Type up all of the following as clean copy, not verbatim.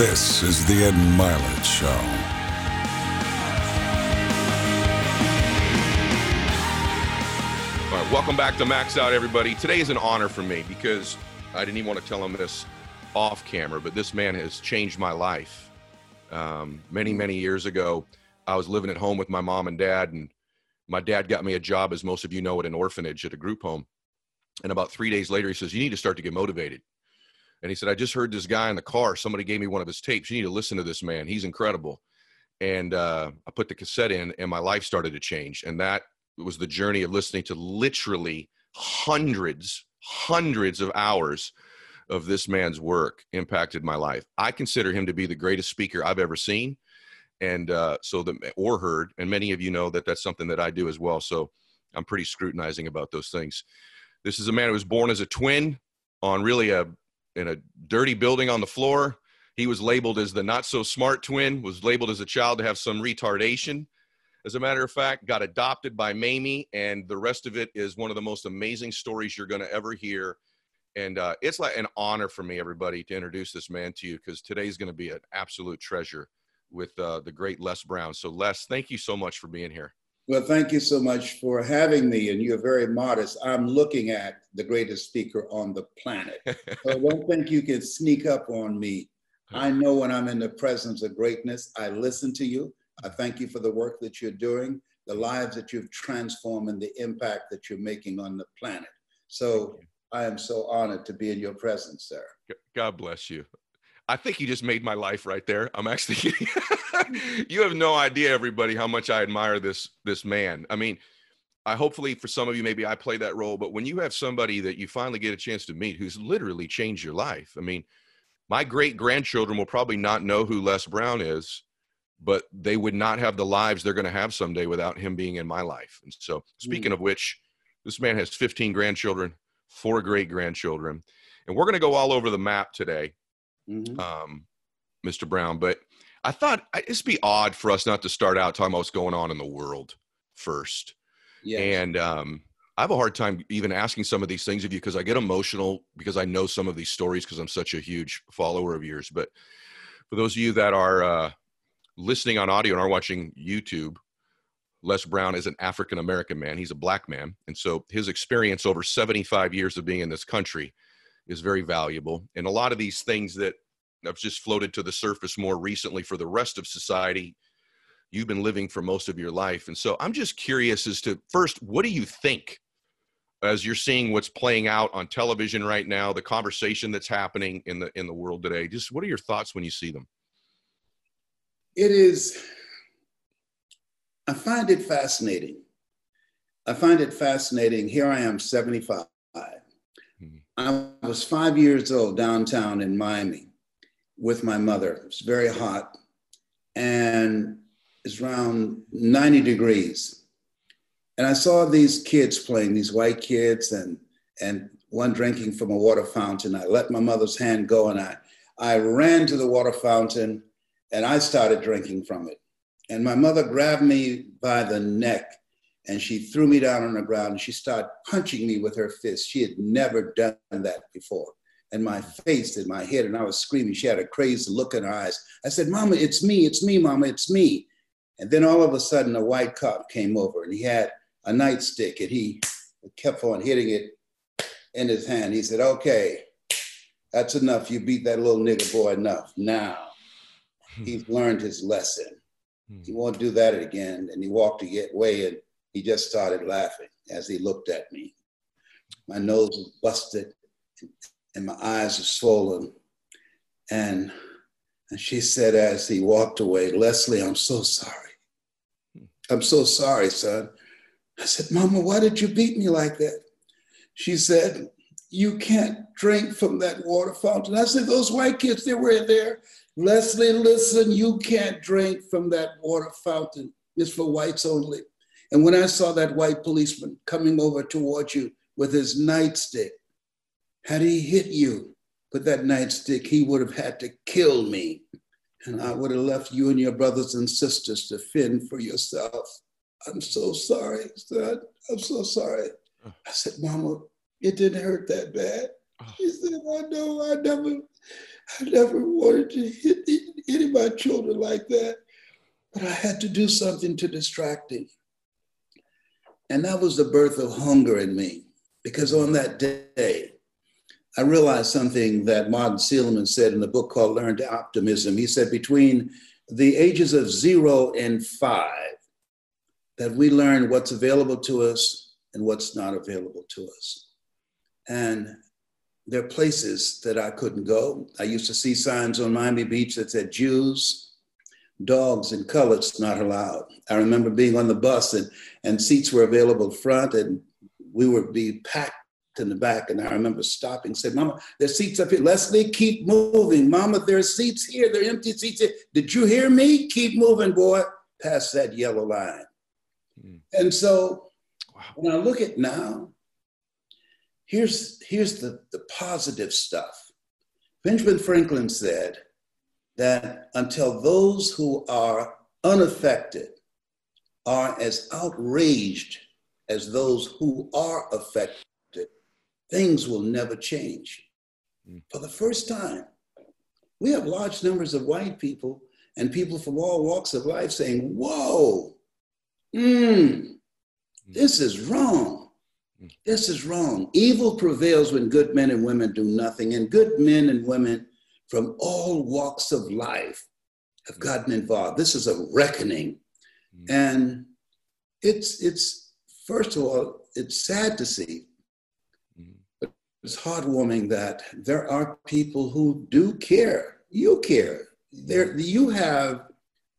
This is the Ed Mylett Show. Welcome back to Max Out, everybody. Today is an honor for me because I didn't even want to tell him this off camera, but this man has changed my life. Many, many years ago, I was living at home with my mom and dad, and my dad got me a job, as most of you know, at an orphanage at a group home. And about 3 days later, he says, "You need to start to get motivated." And he said, "I just heard this guy in the car. Somebody gave me one of his tapes. You need to listen to this man. He's incredible." And I put the cassette in, and my life started to change. And that was the journey of listening to literally hundreds of hours of this man's work impacted my life. I consider him to be the greatest speaker I've ever seen, and or heard. And many of you know that that's something that I do as well. So I'm pretty scrutinizing about those things. This is a man who was born as a twin on really in a dirty building on the floor. He was labeled as the not so smart twin, was labeled as a child to have some retardation. As a matter of fact, got adopted by Mamie, and the rest of it is one of the most amazing stories you're going to ever hear. And it's like an honor for me, everybody, to introduce this man to you, because today's going to be an absolute treasure with the great Les Brown. So Les, thank you so much for being here. Well, thank you so much for having me, and you're very modest. I'm looking at the greatest speaker on the planet. So don't think you can sneak up on me. I know when I'm in the presence of greatness, I listen to you. I thank you for the work that you're doing, the lives that you've transformed, and the impact that you're making on the planet. So I am so honored to be in your presence, sir. God bless you. I think you just made my life right there. I'm actually kidding. You have no idea, everybody, how much I admire this man. I mean, hopefully for some of you, maybe I play that role, but when you have somebody that you finally get a chance to meet who's literally changed your life. I mean, my great-grandchildren will probably not know who Les Brown is, but they would not have the lives they're going to have someday without him being in my life. And so, speaking of which, this man has 15 grandchildren, 4 great-grandchildren, and we're going to go all over the map today, Mr. Brown. But I thought it'd be odd for us not to start out talking about what's going on in the world first. Yes. And I have a hard time even asking some of these things of you because I get emotional because I know some of these stories because I'm such a huge follower of yours. But for those of you that are listening on audio and are watching YouTube, Les Brown is an African-American man. He's a black man. And so his experience over 75 years of being in this country is very valuable. And a lot of these things that have just floated to the surface more recently for the rest of society, you've been living for most of your life. And so I'm just curious as to, first, what do you think as you're seeing what's playing out on television right now, the conversation that's happening in the world today? Just what are your thoughts when you see them? I find it fascinating. Here I am, 75. I was 5 years old downtown in Miami with my mother. It was very hot, and it's around 90 degrees. And I saw these kids playing, these white kids, and one drinking from a water fountain. I let my mother's hand go, and I ran to the water fountain, and I started drinking from it. And my mother grabbed me by the neck, and she threw me down on the ground, and she started punching me with her fist. She had never done that before. And my face and my head, and I was screaming. She had a crazy look in her eyes. I said, "Mama, it's me, Mama, it's me." And then all of a sudden, a white cop came over, and he had a nightstick, and he kept on hitting it in his hand. He said, "Okay, that's enough. You beat that little nigger boy enough. Now he's learned his lesson. He won't do that again." And he walked away, and he just started laughing as he looked at me. My nose was busted, and my eyes were swollen. And she said as he walked away, "Leslie, I'm so sorry. I'm so sorry, son." I said, "Mama, why did you beat me like that?" She said, "You can't drink from that water fountain." I said, "Those white kids, they were there. Leslie, listen, you can't drink from that water fountain. It's for whites only." And when I saw that white policeman coming over towards you with his nightstick, had he hit you with that nightstick, he would have had to kill me. And I would have left you and your brothers and sisters to fend for yourself. "I'm so sorry, son. I'm so sorry." I said, "Mama, it didn't hurt that bad. She said, I know I never wanted to hit any of my children like that, but I had to do something to distract him. And that was the birth of hunger in me, because on that day, I realized something that Martin Seligman said in the book called Learned Optimism. He said between the ages of 0 and 5, that we learn what's available to us and what's not available to us. And there are places that I couldn't go. I used to see signs on Miami Beach that said Jews, dogs, and coloreds not allowed. I remember being on the bus and seats were available front and we would be packed in the back, and I remember stopping and saying, Mama, there's seats up here. Leslie, keep moving. Mama, there's seats here. There are empty seats here. Did you hear me? Keep moving, boy, past that yellow line. Mm. And so wow. When I look at now, here's the positive stuff. Benjamin Franklin said that until those who are unaffected are as outraged as those who are affected, things will never change. For the first time, we have large numbers of white people and people from all walks of life saying, whoa, this is wrong. This is wrong. Evil prevails when good men and women do nothing. And good men and women from all walks of life have gotten involved. This is a reckoning. And it's first of all, it's sad to see. It's heartwarming that there are people who do care. You care.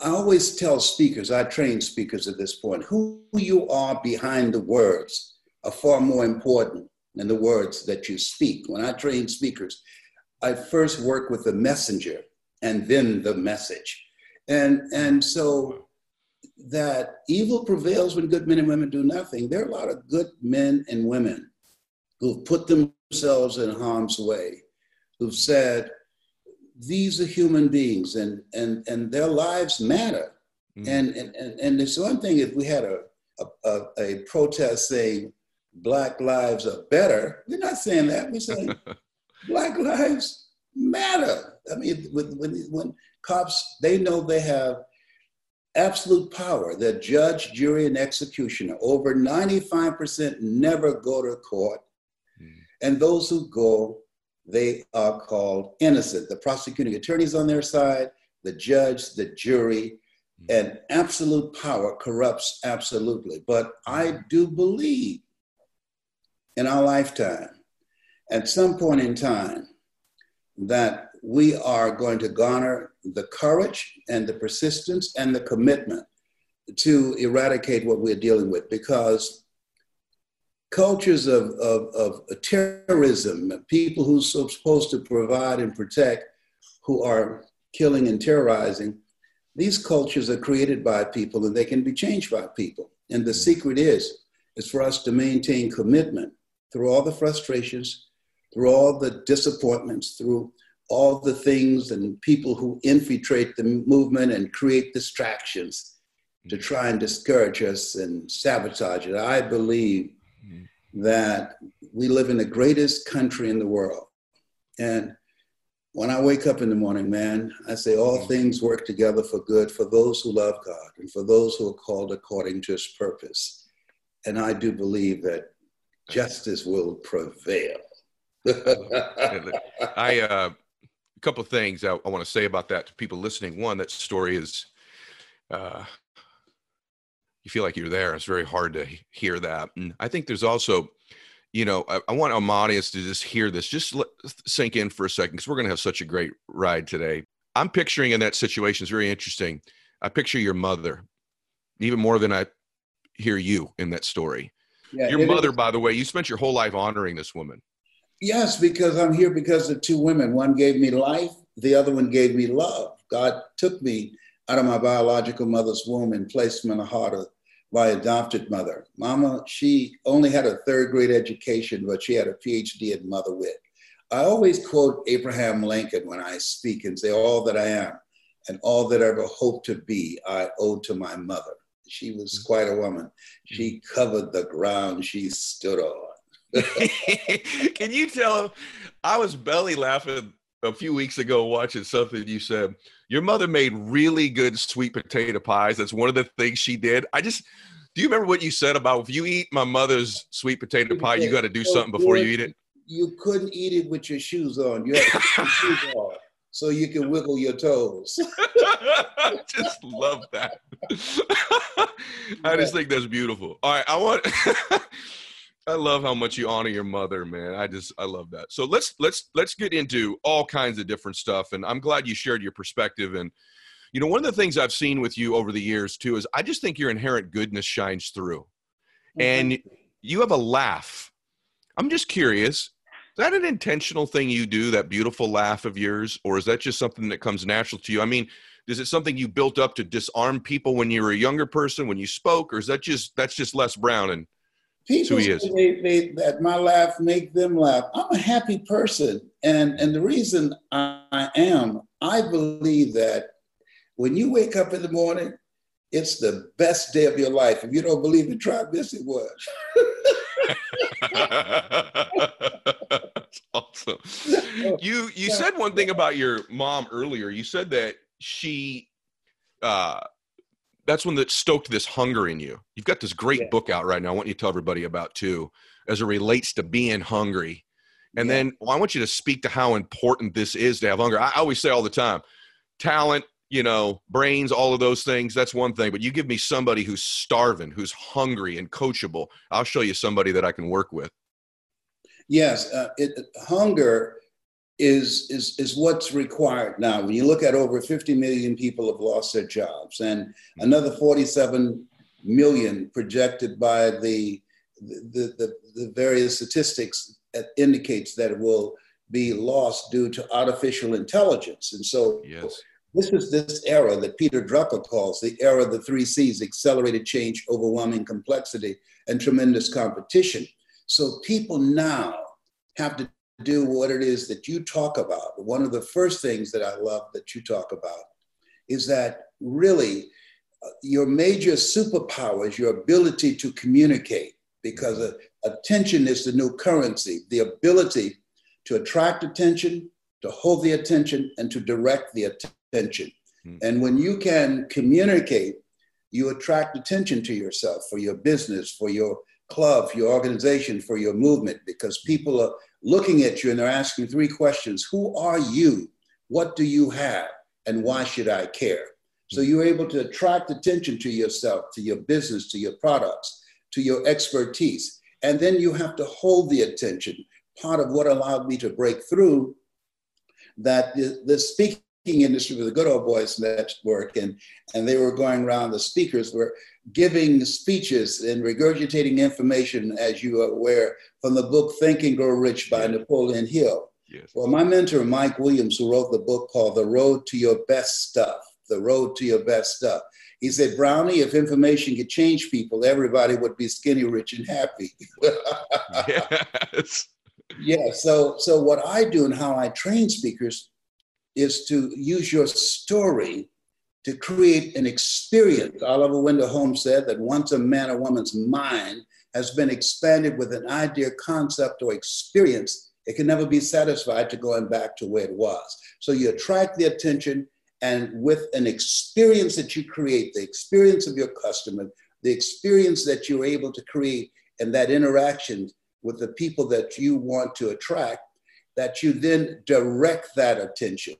I always tell speakers, I train speakers at this point, who you are behind the words are far more important than the words that you speak. When I train speakers, I first work with the messenger and then the message. And so that evil prevails when good men and women do nothing. There are a lot of good men and women who've put themselves in harm's way, who've said, these are human beings and their lives matter. Mm-hmm. And it's one thing if we had a protest saying Black lives are better. We're not saying that. We're saying Black lives matter. I mean, when cops, they know they have absolute power. They're judge, jury, and executioner. Over 95% never go to court. And those who go, they are called innocent. The prosecuting attorney's on their side, the judge, the jury, and absolute power corrupts absolutely. But I do believe in our lifetime, at some point in time, that we are going to garner the courage and the persistence and the commitment to eradicate what we're dealing with, because cultures of terrorism, people who are supposed to provide and protect, who are killing and terrorizing, these cultures are created by people and they can be changed by people. And the secret is for us to maintain commitment through all the frustrations, through all the disappointments, through all the things and people who infiltrate the movement and create distractions to try and discourage us and sabotage it. I believe that we live in the greatest country in the world. And when I wake up in the morning, man, I say all things work together for good for those who love God and for those who are called according to his purpose. And I do believe that justice will prevail. A couple of things I want to say about that to people listening. One, that story is, you feel like you're there. It's very hard to hear that. And I think there's also, you know, I want our audience to just hear this, just sink in for a second, because we're going to have such a great ride today. I'm picturing in that situation, it's very interesting. I picture your mother even more than I hear you in that story. Yeah, your mother, by the way, you spent your whole life honoring this woman. Yes, because I'm here because of two women. One gave me life. The other one gave me love. God took me out of my biological mother's womb and placed me in the heart of my adopted mother. Mama, she only had a third grade education, but she had a PhD in mother wit. I always quote Abraham Lincoln when I speak and say, all that I am and all that I ever hope to be, I owe to my mother. She was quite a woman. She covered the ground she stood on. Can you tell him? I was belly laughing a few weeks ago watching something you said. Your mother made really good sweet potato pies. That's one of the things she did. Do you remember what you said about if you eat my mother's sweet potato pie, you got to do something before you eat it? You couldn't eat it with your shoes on. You had to put your shoes on so you can wiggle your toes. Just love that. I just think that's beautiful. All right, I love how much you honor your mother, man. I love that. So let's get into all kinds of different stuff. And I'm glad you shared your perspective. And, you know, one of the things I've seen with you over the years too, is I just think your inherent goodness shines through and you have a laugh. I'm just curious, is that an intentional thing you do, that beautiful laugh of yours? Or is that just something that comes natural to you? I mean, is it something you built up to disarm people when you were a younger person, when you spoke, or is that that's just Les Brown and people who he is? They, that my laugh make them laugh. I'm a happy person. And the reason I believe that when you wake up in the morning, it's the best day of your life. If you don't believe it, try this, it was. That's awesome. You said one thing about your mom earlier. You said that she, that's one that stoked this hunger in you. You've got this great book out right now. I want you to tell everybody about too, as it relates to being hungry. And then I want you to speak to how important this is to have hunger. I always say all the time, talent, you know, brains, all of those things. That's one thing, but you give me somebody who's starving, who's hungry and coachable. I'll show you somebody that I can work with. Yes. Hunger is what's required now. When you look at over 50 million people have lost their jobs and another 47 million projected by the various statistics that indicates that it will be lost due to artificial intelligence. And so this is this era that Peter Drucker calls the era of the 3 C's: accelerated change, overwhelming complexity, and tremendous competition. So people now have to do what it is that you talk about. One of the first things that I love that you talk about is that really your major superpower is your ability to communicate, because attention is the new currency, the ability to attract attention, to hold the attention, and to direct the attention. And when you can communicate, you attract attention to yourself, for your business, for your club, for your organization, for your movement, because people are looking at you and they're asking 3 questions. Who are you? What do you have? And why should I care? So you're able to attract attention to yourself, to your business, to your products, to your expertise. And then you have to hold the attention. Part of what allowed me to break through that the speaking industry with the good old boys network, and they were going around, the speakers were giving speeches and regurgitating information, as you are aware, from the book Think and Grow Rich by Napoleon Hill. Well, my mentor, Mike Williams, who wrote the book called The Road to Your Best Stuff, The Road to Your Best Stuff, he said, "Brownie, if information could change people, everybody would be skinny, rich, and happy." So what I do and how I train speakers is to use your story to create an experience. Oliver Wendell Holmes said that once a man or woman's mind has been expanded with an idea, concept, or experience, it can never be satisfied to going back to where it was. So you attract the attention, and with an experience that you create, the experience of your customer, the experience that you're able to create and that interaction with the people that you want to attract, that you then direct that attention.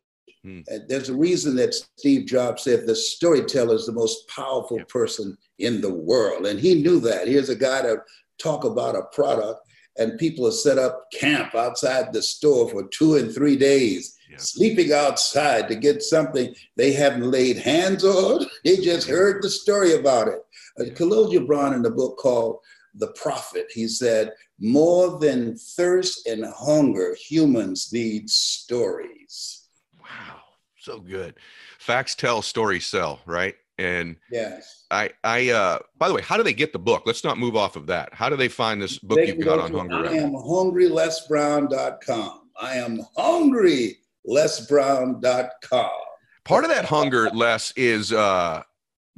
And there's a reason that Steve Jobs said the storyteller is the most powerful person in the world. And he knew that. Here's a guy to talk about a product, and people have set up camp outside the store for 2 and 3 days, sleeping outside to get something they haven't laid hands on. They just heard the story about it. Khalil Gibran, in the book called The Prophet, he said, "More than thirst and hunger, humans need stories." Wow, so good. Facts tell, stories sell, right? And I by the way, how do they get the book? Let's not move off of that. How do they find this book you've got on hunger? I am hungry lessbrown.com. I am hungry lessbrown.com. Part of that hunger, Les, is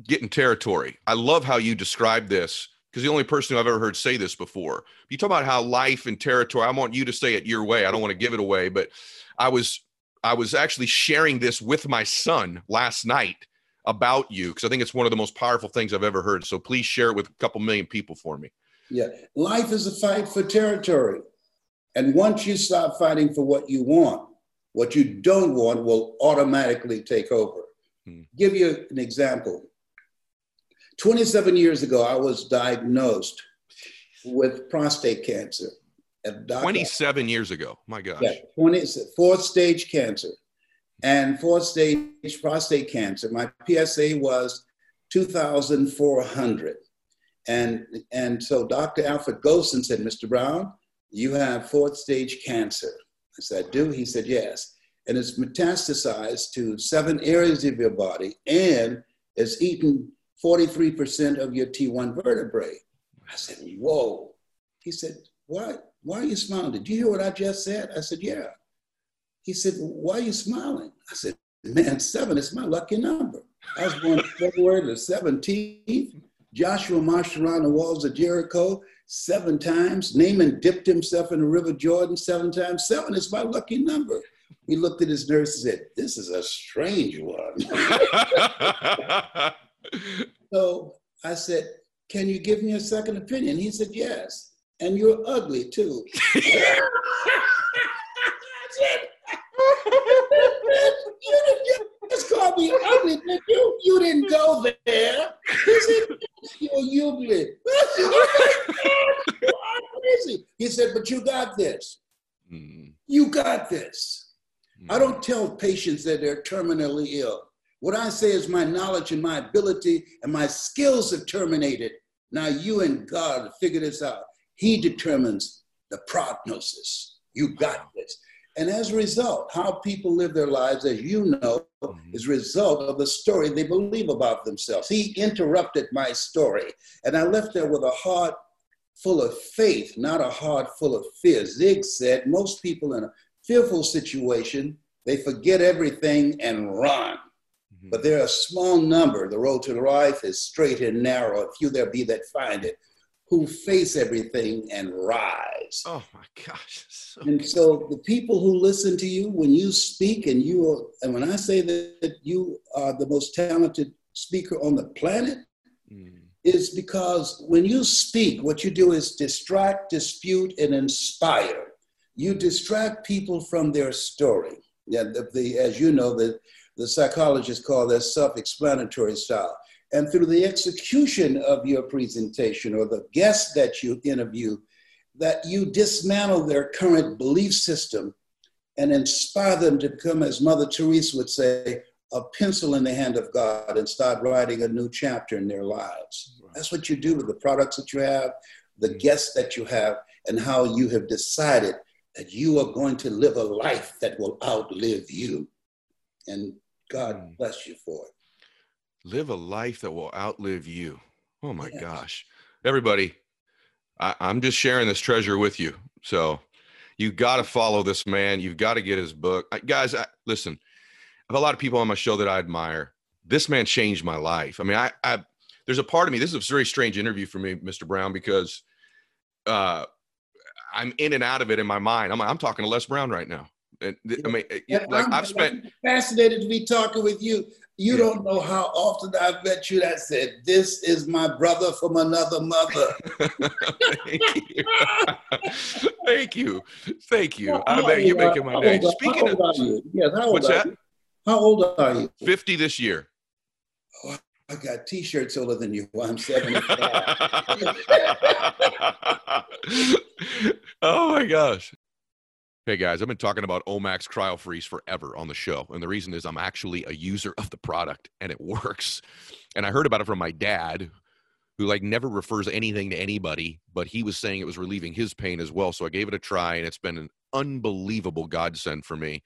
getting territory. I love how you describe this. because the only person who I've ever heard say this before. You talk about how life and territory, I want you to say it your way. I don't want to give it away, but I was actually sharing this with my son last night about you, because I think it's one of the most powerful things I've ever heard. So please share it with a couple million people for me. Yeah. Life is a fight for territory. And once you stop fighting for what you want, what you don't want will automatically take over. Give you an example. 27 years ago, I was diagnosed with prostate cancer. 27 years ago, my gosh. Yeah, 4th stage cancer. And 4th stage prostate cancer, my PSA was 2,400. And so Dr. Alfred Gosen said, Mr. Brown, you have 4th stage cancer. I said, I do? He said, yes. And it's metastasized to 7 areas of your body, and it's eaten 43% of your T1 vertebrae. I said, whoa. He said, why are you smiling? Did you hear what I just said? I said, yeah. He said, why are you smiling? I said, man, 7 is my lucky number. I was born February the 17th. Joshua marched around the walls of Jericho 7 times. Naaman dipped himself in the River Jordan 7 times. 7 is my lucky number. He looked at his nurse and said, this is a strange one. So I said, can you give me a second opinion? He said, yes. And you're ugly, too. You just called me ugly. You didn't go there. He said, you're ugly. He said, but you got this. You got this. I don't tell patients that they're terminally ill. What I say is my knowledge and my ability and my skills have terminated. Now you and God figure this out. He determines the prognosis. You got this. And as a result, how people live their lives, as you know, is a result of the story they believe about themselves. He interrupted my story. And I left there with a heart full of faith, not a heart full of fear. Zig said, most people in a fearful situation, they forget everything and run. But they're a small number. The road to life is straight and narrow. Few there be that find it, who face everything and rise. Oh my gosh. So and good. So the people who listen to you when you speak, and when I say that you are the most talented speaker on the planet, it's because when you speak, what you do is distract, dispute, and inspire. You distract people from their story. Yeah, as you know, the psychologists call that self-explanatory style. And through the execution of your presentation or the guests that you interview, that you dismantle their current belief system and inspire them to become, as Mother Teresa would say, a pencil in the hand of God and start writing a new chapter in their lives. Right. That's what you do with the products that you have, the guests that you have, and how you have decided that you are going to live a life that will outlive you. And God bless you for it. Live a life that will outlive you. Oh my gosh. Everybody, I'm just sharing this treasure with you. So you got to follow this man. You've got to get his book. Guys, listen, I have a lot of people on my show that I admire. This man changed my life. I mean, there's a part of me, this is a very strange interview for me, Mr. Brown, because I'm in and out of it in my mind. I'm talking to Les Brown right now. I mean, like I'm fascinated to be talking with you. You don't know how often I've met you. That said, this is my brother from another mother. Thank you. Thank you. Thank you. I bet you're making my day. Speaking of, what's that? How old are you? 50 this year. Oh, I got t-shirts older than you. I'm 75. Oh my gosh. Hey guys, I've been talking about OMAX CryoFreeze forever on the show. And the reason is I'm actually a user of the product and it works. And I heard about it from my dad, who like never refers anything to anybody, but he was saying it was relieving his pain as well. So I gave it a try and it's been an unbelievable godsend for me.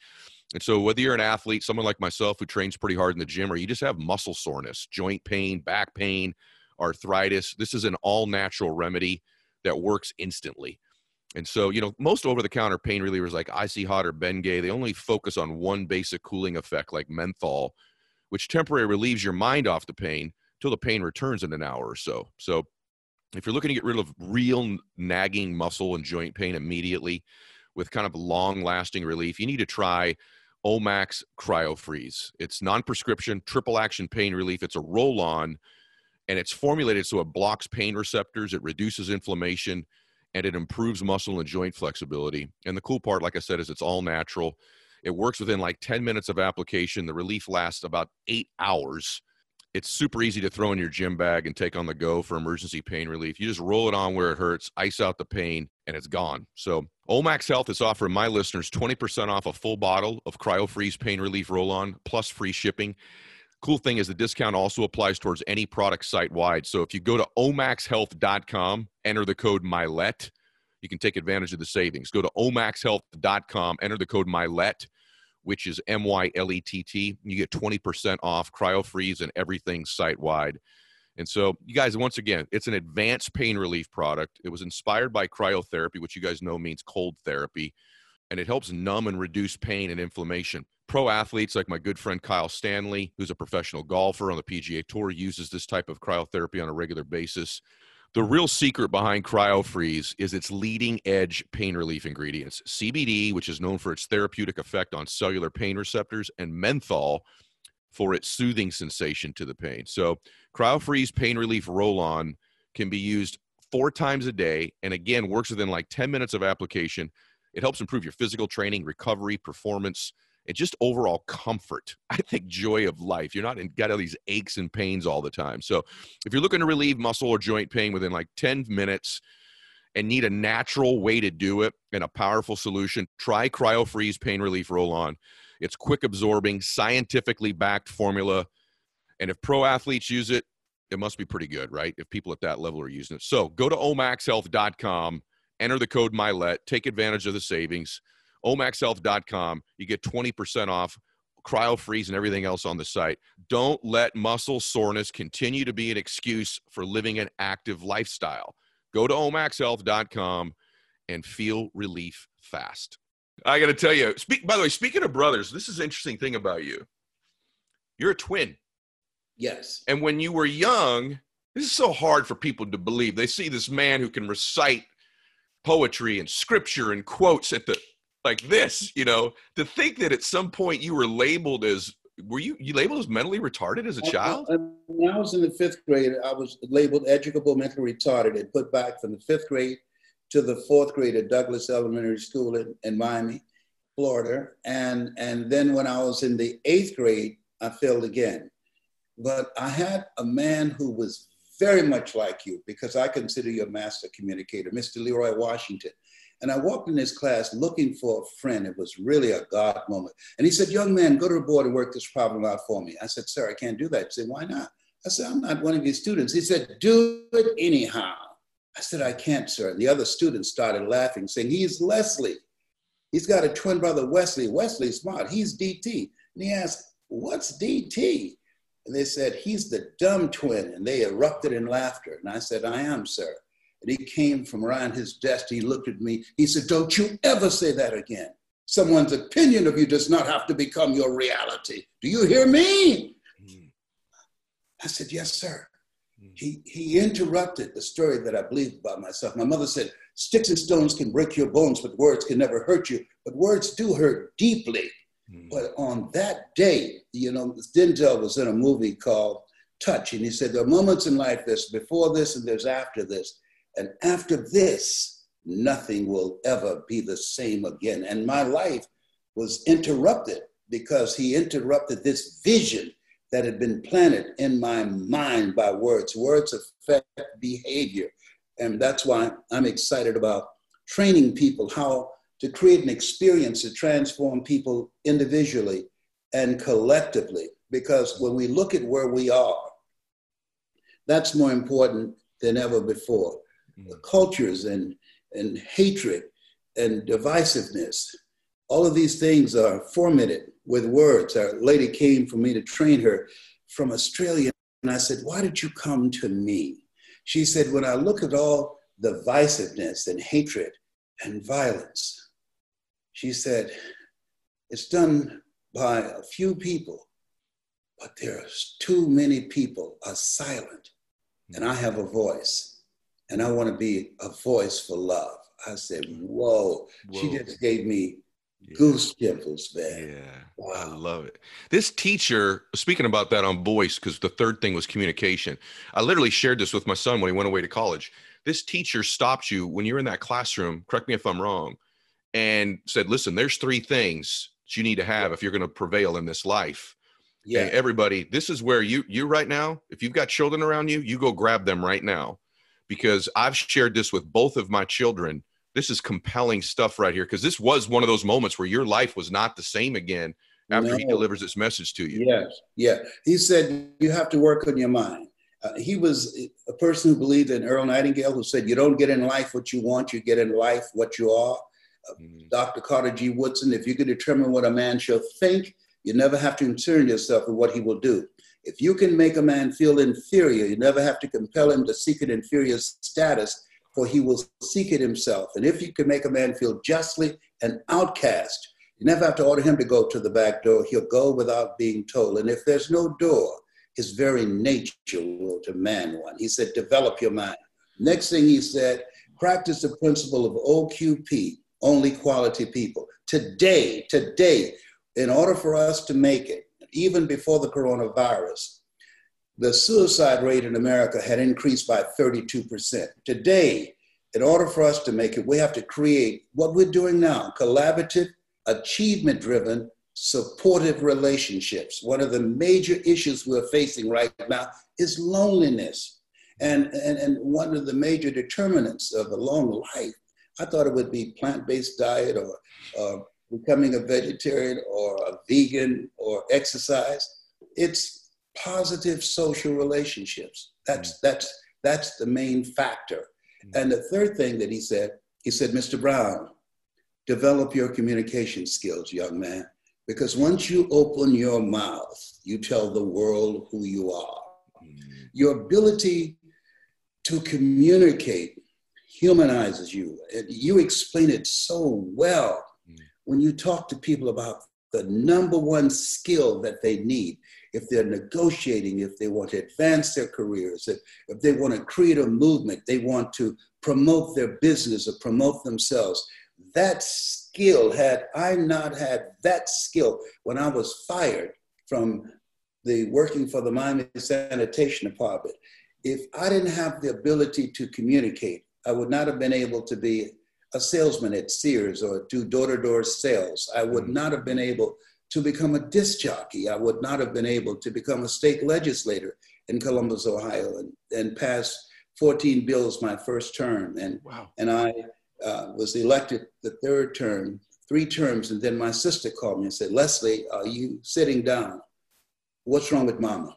And so whether you're an athlete, someone like myself who trains pretty hard in the gym, or you just have muscle soreness, joint pain, back pain, arthritis, this is an all natural remedy that works instantly. And so, you know, most over-the-counter pain relievers like Icy Hot or Bengay, they only focus on one basic cooling effect like menthol, which temporarily relieves your mind off the pain until the pain returns in an hour or so. So if you're looking to get rid of real nagging muscle and joint pain immediately with kind of long-lasting relief, you need to try OMAX CryoFreeze. It's non-prescription, triple-action pain relief. It's a roll-on, and it's formulated so it blocks pain receptors, it reduces inflammation, and it improves muscle and joint flexibility. And the cool part, like I said, is it's all natural. It works within like 10 minutes of application. The relief lasts about 8 hours. It's super easy to throw in your gym bag and take on the go for emergency pain relief. You just roll it on where it hurts, ice out the pain, and it's gone. So Omaxhealth is offering my listeners 20% off a full bottle of CryoFreeze Pain Relief Roll-On plus free shipping. Cool thing is the discount also applies towards any product site-wide. So if you go to omaxhealth.com, enter the code Mylett, you can take advantage of the savings. Go to omaxhealth.com, enter the code Mylett, which is M-Y-L-E-T-T. You get 20% off CryoFreeze and everything site-wide. And so, you guys, once again, it's an advanced pain relief product. It was inspired by cryotherapy, which you guys know means cold therapy, and it helps numb and reduce pain and inflammation. Pro athletes like my good friend Kyle Stanley, who's a professional golfer on the PGA Tour, uses this type of cryotherapy on a regular basis. The real secret behind CryoFreeze is its leading-edge pain relief ingredients. CBD, which is known for its therapeutic effect on cellular pain receptors, and menthol for its soothing sensation to the pain. So CryoFreeze Pain Relief Roll-On can be used 4 times a day and, again, works within like 10 minutes of application. It helps improve your physical training, recovery, performance, and just overall comfort. I think joy of life. You're not got all these aches and pains all the time. So if you're looking to relieve muscle or joint pain within like 10 minutes and need a natural way to do it and a powerful solution, try CryoFreeze Pain Relief Roll-On. It's quick absorbing, scientifically backed formula. And if pro athletes use it, it must be pretty good, right? If people at that level are using it. So go to omaxhealth.com, enter the code Mylett, take advantage of the savings. omaxhealth.com, you get 20% off CryoFreeze and everything else on the site. Don't let muscle soreness continue to be an excuse for living an active lifestyle. Go to omaxhealth.com and feel relief fast. I got to tell you, by the way, speaking of brothers, this is an interesting thing about you. You're a twin. Yes. And when you were young, this is so hard for people to believe. They see this man who can recite poetry and scripture and quotes at the like this, you know, to think that at some point you were labeled as, were you labeled as mentally retarded as a child? When I was in the 5th grade, I was labeled educable mentally retarded and put back from the 5th grade to the 4th grade at Douglas Elementary School in Miami, Florida. And then when I was in the 8th grade, I failed again. But I had a man who was very much like you, because I consider you a master communicator, Mr. Leroy Washington. And I walked in this class looking for a friend. It was really a God moment. And he said, young man, go to the board and work this problem out for me. I said, sir, I can't do that. He said, why not? I said, I'm not one of your students. He said, do it anyhow. I said, I can't, sir. And the other students started laughing, saying, he's Leslie. He's got a twin brother, Wesley. Wesley's smart. He's DT. And he asked, what's DT? And they said, he's the dumb twin. And they erupted in laughter. And I said, I am, sir. And he came from around his desk. He looked at me. He said, don't you ever say that again. Someone's opinion of you does not have to become your reality. Do you hear me? I said, yes, sir. He interrupted the story that I believed about myself. My mother said, sticks and stones can break your bones, but words can never hurt you. But words do hurt deeply. Mm. But on that day, you know, Denzel was in a movie called Touch, and he said, there are moments in life, there's before this and there's after this. And after this, nothing will ever be the same again. And my life was interrupted because he interrupted this vision that had been planted in my mind by words. Words affect behavior. And that's why I'm excited about training people how to create an experience to transform people individually and collectively. Because when we look at where we are, that's more important than ever before. The cultures and hatred and divisiveness, all of these things are formatted with words. A lady came for me to train her from Australia, and I said, why did you come to me? She said, when I look at all the divisiveness and hatred and violence, she said, it's done by a few people, but there's too many people are silent, and I have a voice. and I want to be a voice for love. I said, whoa. She just gave me goose pimples, man. Yeah, wow. I love it. This teacher, speaking about that on voice, because the third thing was communication. I literally shared this with my son when he went away to college. This teacher stopped you when you're in that classroom, correct me if I'm wrong, and said, listen, there's three things that you need to have if you're going to prevail in this life. Yeah. And everybody, this is where you right now, if you've got children around you, you go grab them right now, because I've shared this with both of my children. This is compelling stuff right here, because this was one of those moments where your life was not the same again after he delivers this message to you. Yes. Yeah. He said, you have to work on your mind. He was a person who believed in Earl Nightingale, who said, you don't get in life what you want, you get in life what you are. Dr. Carter G. Woodson, if you can determine what a man shall think, you never have to concern yourself with what he will do. If you can make a man feel inferior, you never have to compel him to seek an inferior status, for he will seek it himself. And if you can make a man feel justly an outcast, you never have to order him to go to the back door. He'll go without being told. And if there's no door, his very nature will demand one. He said, develop your mind. Next thing he said, practice the principle of OQP, only quality people. Today, in order for us to make it, even before the coronavirus, the suicide rate in America had increased by 32%. Today, in order for us to make it, we have to create what we're doing now, collaborative, achievement-driven, supportive relationships. One of the major issues we're facing right now is loneliness. And one of the major determinants of a long life, I thought it would be plant-based diet or becoming a vegetarian or a vegan or exercise. It's positive social relationships. That's the main factor. And the third thing that he said, Mr. Brown, develop your communication skills, young man, because once you open your mouth, you tell the world who you are. Your ability to communicate humanizes you. You explain it so well. When you talk to people about the number one skill that they need, if they're negotiating, if they want to advance their careers, if they want to create a movement, they want to promote their business or promote themselves, that skill, had I not had that skill, when I was fired from the working for the Miami Sanitation Department, if I didn't have the ability to communicate, I would not have been able to be a salesman at Sears or do door-to-door sales. I would not have been able to become a disc jockey. I would not have been able to become a state legislator in Columbus, Ohio, and pass 14 bills my first term. And, and I was elected the third term, three terms, and then my sister called me and said, Leslie, are you sitting down? What's wrong with Mama?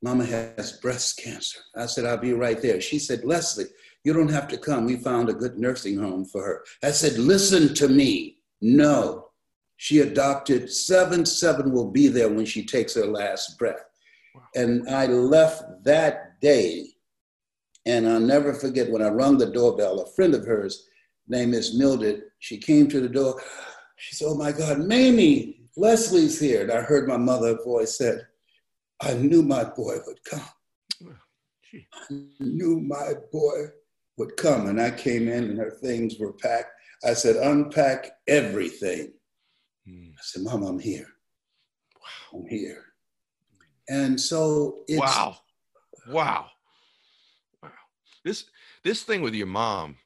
Mama has breast cancer. I said, I'll be right there. She said, Leslie, you don't have to come. We found a good nursing home for her. I said, listen to me. No, she adopted seven. Seven will be there when she takes her last breath. Wow. And I left that day. And I'll never forget when I rung the doorbell, a friend of hers, name is Mildred. She came to the door. She said, oh my God, Mamie, Leslie's here. And I heard my mother's voice said, I knew my boy would come. Wow. I knew my boy would come. And I came in and her things were packed. I said, unpack everything. I said, Mom, I'm here. Wow. I'm here. And so it's... Wow. This thing with your mom,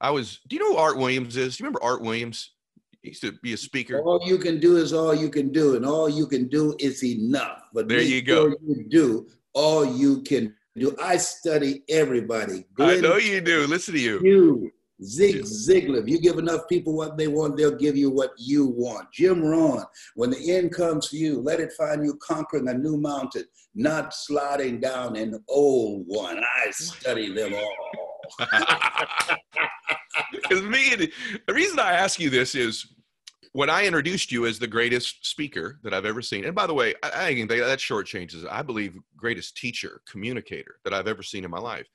I was... Do you know who Art Williams is? Do you remember Art Williams? He used to be a speaker. All you can do is all you can do, and all you can do is enough. But there you go. You do all you can do. I study everybody. Glenn, I know you do. Listen to you. Zig Ziglar. If you give enough people what they want, they'll give you what you want. Jim Rohn. When the end comes for you, let it find you conquering a new mountain, not sliding down an old one. I study them all. The reason I ask you this is when I introduced you as the greatest speaker that I've ever seen, and by the way, I think that shortchanges, I believe, greatest teacher, communicator that I've ever seen in my life.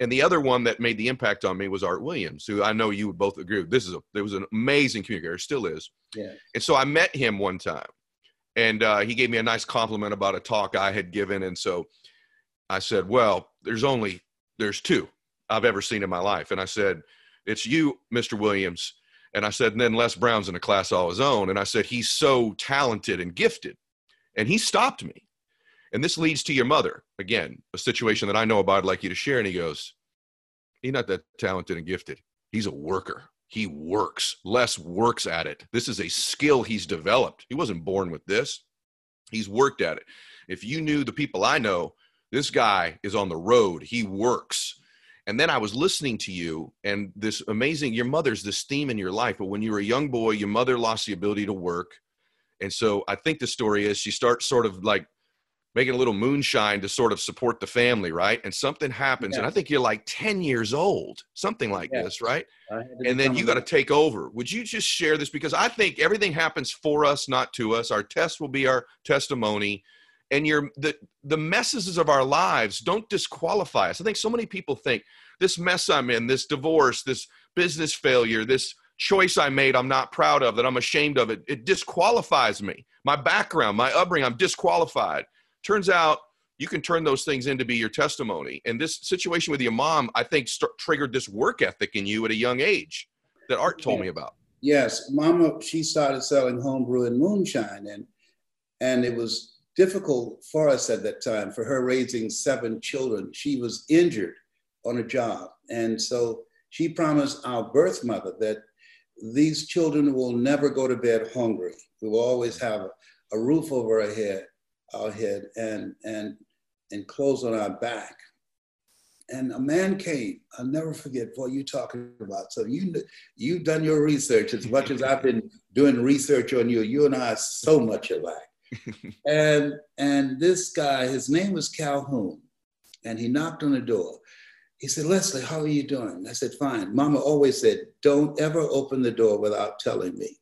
And the other one that made the impact on me was Art Williams, who I know you would both agree with. There was an amazing communicator, still is. Yeah. And so I met him one time, and he gave me a nice compliment about a talk I had given. And so I said, well, there's two. I've ever seen in my life. And I said, it's you, Mr. Williams. And I said, and then Les Brown's in a class all his own. And I said, he's so talented and gifted. And he stopped me. And this leads to your mother. Again, a situation that I know about, I'd like you to share. And he goes, he's not that talented and gifted. He's a worker. He works. Les works at it. This is a skill he's developed. He wasn't born with this. He's worked at it. If you knew the people I know, this guy is on the road. He works. And then I was listening to you and this amazing, your mother's this theme in your life. But when you were a young boy, your mother lost the ability to work. And so I think the story is she starts sort of like making a little moonshine to sort of support the family, right? And something happens. Yeah. And I think you're like 10 years old, something like this, right? And then you got to take over. Would you just share this? Because I think everything happens for us, not to us. Our test will be our testimony. And the messes of our lives don't disqualify us. I think so many people think this mess I'm in, this divorce, this business failure, this choice I made I'm not proud of, that I'm ashamed of, it disqualifies me. My background, my upbringing, I'm disqualified. Turns out you can turn those things into be your testimony. And this situation with your mom, I think, triggered this work ethic in you at a young age that Art told me about. Yes, Mama, she started selling homebrew and moonshine, and it was difficult for us at that time, for her raising 7 children. She was injured on a job. And so she promised our birth mother that these children will never go to bed hungry. We will always have a roof over our head and clothes on our back. And a man came, I'll never forget what you're talking about. So you've done your research as much as I've been doing research on you. You and I are so much alike. and this guy, his name was Calhoun, and he knocked on the door. He said, Leslie, how are you doing? I said, fine. Mama always said, don't ever open the door without telling me.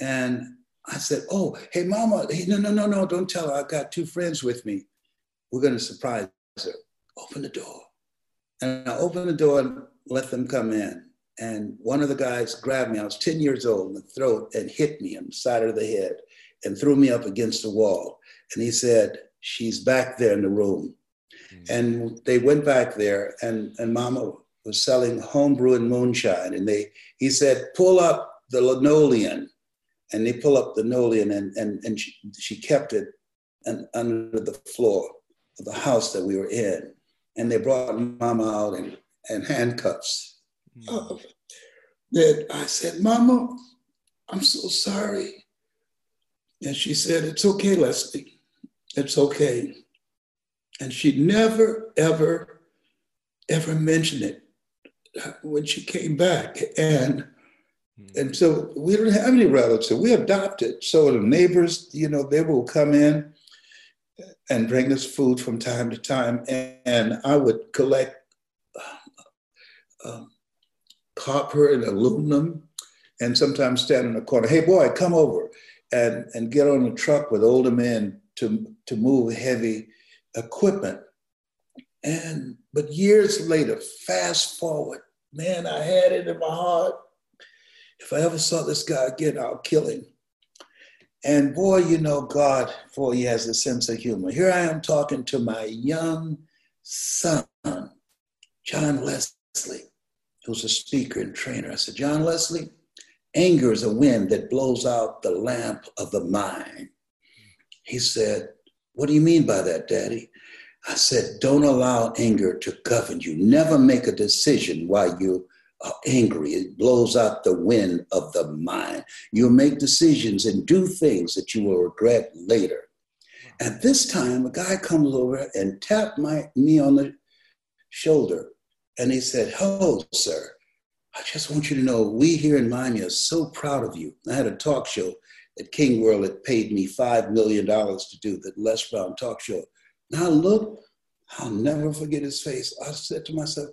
And I said, oh, hey, Mama, no, don't tell her. I've got 2 friends with me. We're going to surprise her. Open the door. And I opened the door and let them come in. And one of the guys grabbed me. I was 10 years old in the throat and hit me on the side of the head and threw me up against the wall. And he said, she's back there in the room. Mm-hmm. And they went back there, and Mama was selling homebrew and moonshine. And he said, pull up the linoleum. And they pull up the linoleum, and she kept it under the floor of the house that we were in. And they brought Mama out in handcuffs. Mm-hmm. Oh. Then I said, Mama, I'm so sorry. And she said, it's okay, Leslie, it's okay. And she never, ever, ever mentioned it when she came back. And so we don't have any relatives, we adopted. So the neighbors, they will come in and bring us food from time to time. And I would collect copper and aluminum, and sometimes stand in the corner, hey boy, come over. And get on a truck with older men to move heavy equipment. But years later, fast forward, man, I had it in my heart. If I ever saw this guy again, I'll kill him. And boy, God, boy, he has a sense of humor. Here I am talking to my young son, John Leslie, who's a speaker and trainer. I said, John Leslie, anger is a wind that blows out the lamp of the mind. He said, what do you mean by that, Daddy? I said, don't allow anger to govern you. Never make a decision while you are angry. It blows out the wind of the mind. You'll make decisions and do things that you will regret later. At this time, a guy comes over and tapped me on the shoulder. And he said, hello, sir. I just want you to know, we here in Miami are so proud of you. I had a talk show at King World that paid me $5 million to do, the Les Brown talk show. Now look, I'll never forget his face. I said to myself,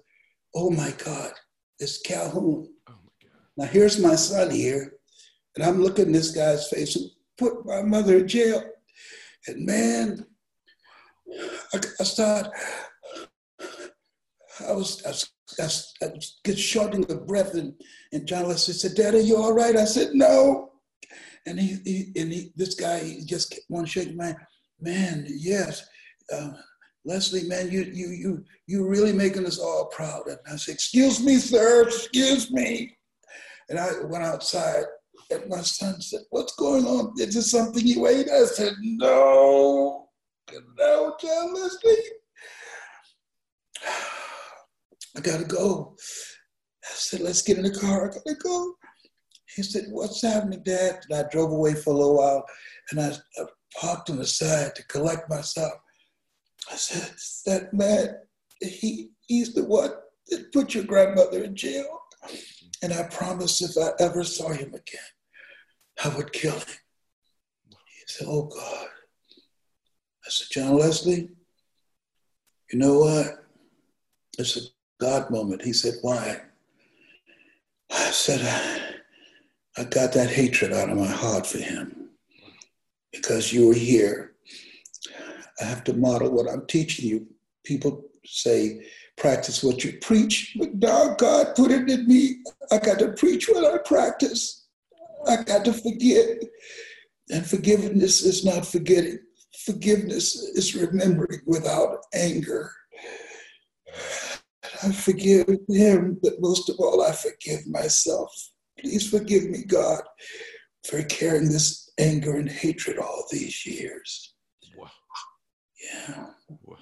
oh my God, it's Calhoun. Oh my God. Now here's my son here, and I'm looking at this guy's face who put my mother in jail. And man, I get shortening of breath, and John Leslie said, Dad, are you all right? I said, no. And this guy, he just kept on shaking my hand. Man, yes, Leslie, man, you really making us all proud. And I said, excuse me, sir, excuse me. And I went outside and my son said, what's going on? Is this something you ate? I said, no, no, John Leslie. I gotta go. I said, let's get in the car, I gotta go. He said, what's happening, Dad? And I drove away for a little while and I parked on the side to collect myself. I said, that man, he's the one that put your grandmother in jail. And I promised if I ever saw him again, I would kill him. He said, oh God. I said, John Leslie, you know what? It's a God moment. He said, why? I said, I got that hatred out of my heart for him because you were here. I have to model what I'm teaching you. People say, practice what you preach, but now God put it in me. I got to preach what I practice. I got to forget. And forgiveness is not forgetting. Forgiveness is remembering without anger. I forgive him, but most of all, I forgive myself. Please forgive me, God, for carrying this anger and hatred all these years. Wow. Yeah. Wow.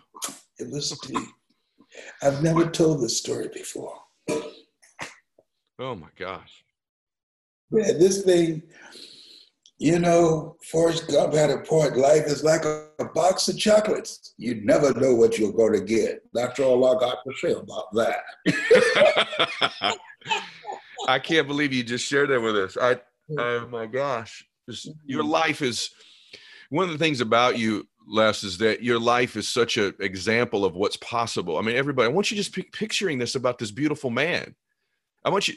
It was deep. I've never told this story before. Oh my gosh. Yeah, this thing, you know, Forrest Gump had a point. Life is like a box of chocolates. You never know what you're going to get. That's all I got to say about that. I can't believe you just shared that with us. Oh my gosh. Your life is, one of the things about you, Les, is that your life is such an example of what's possible. I mean, everybody, I want you just picturing this about this beautiful man. I want you,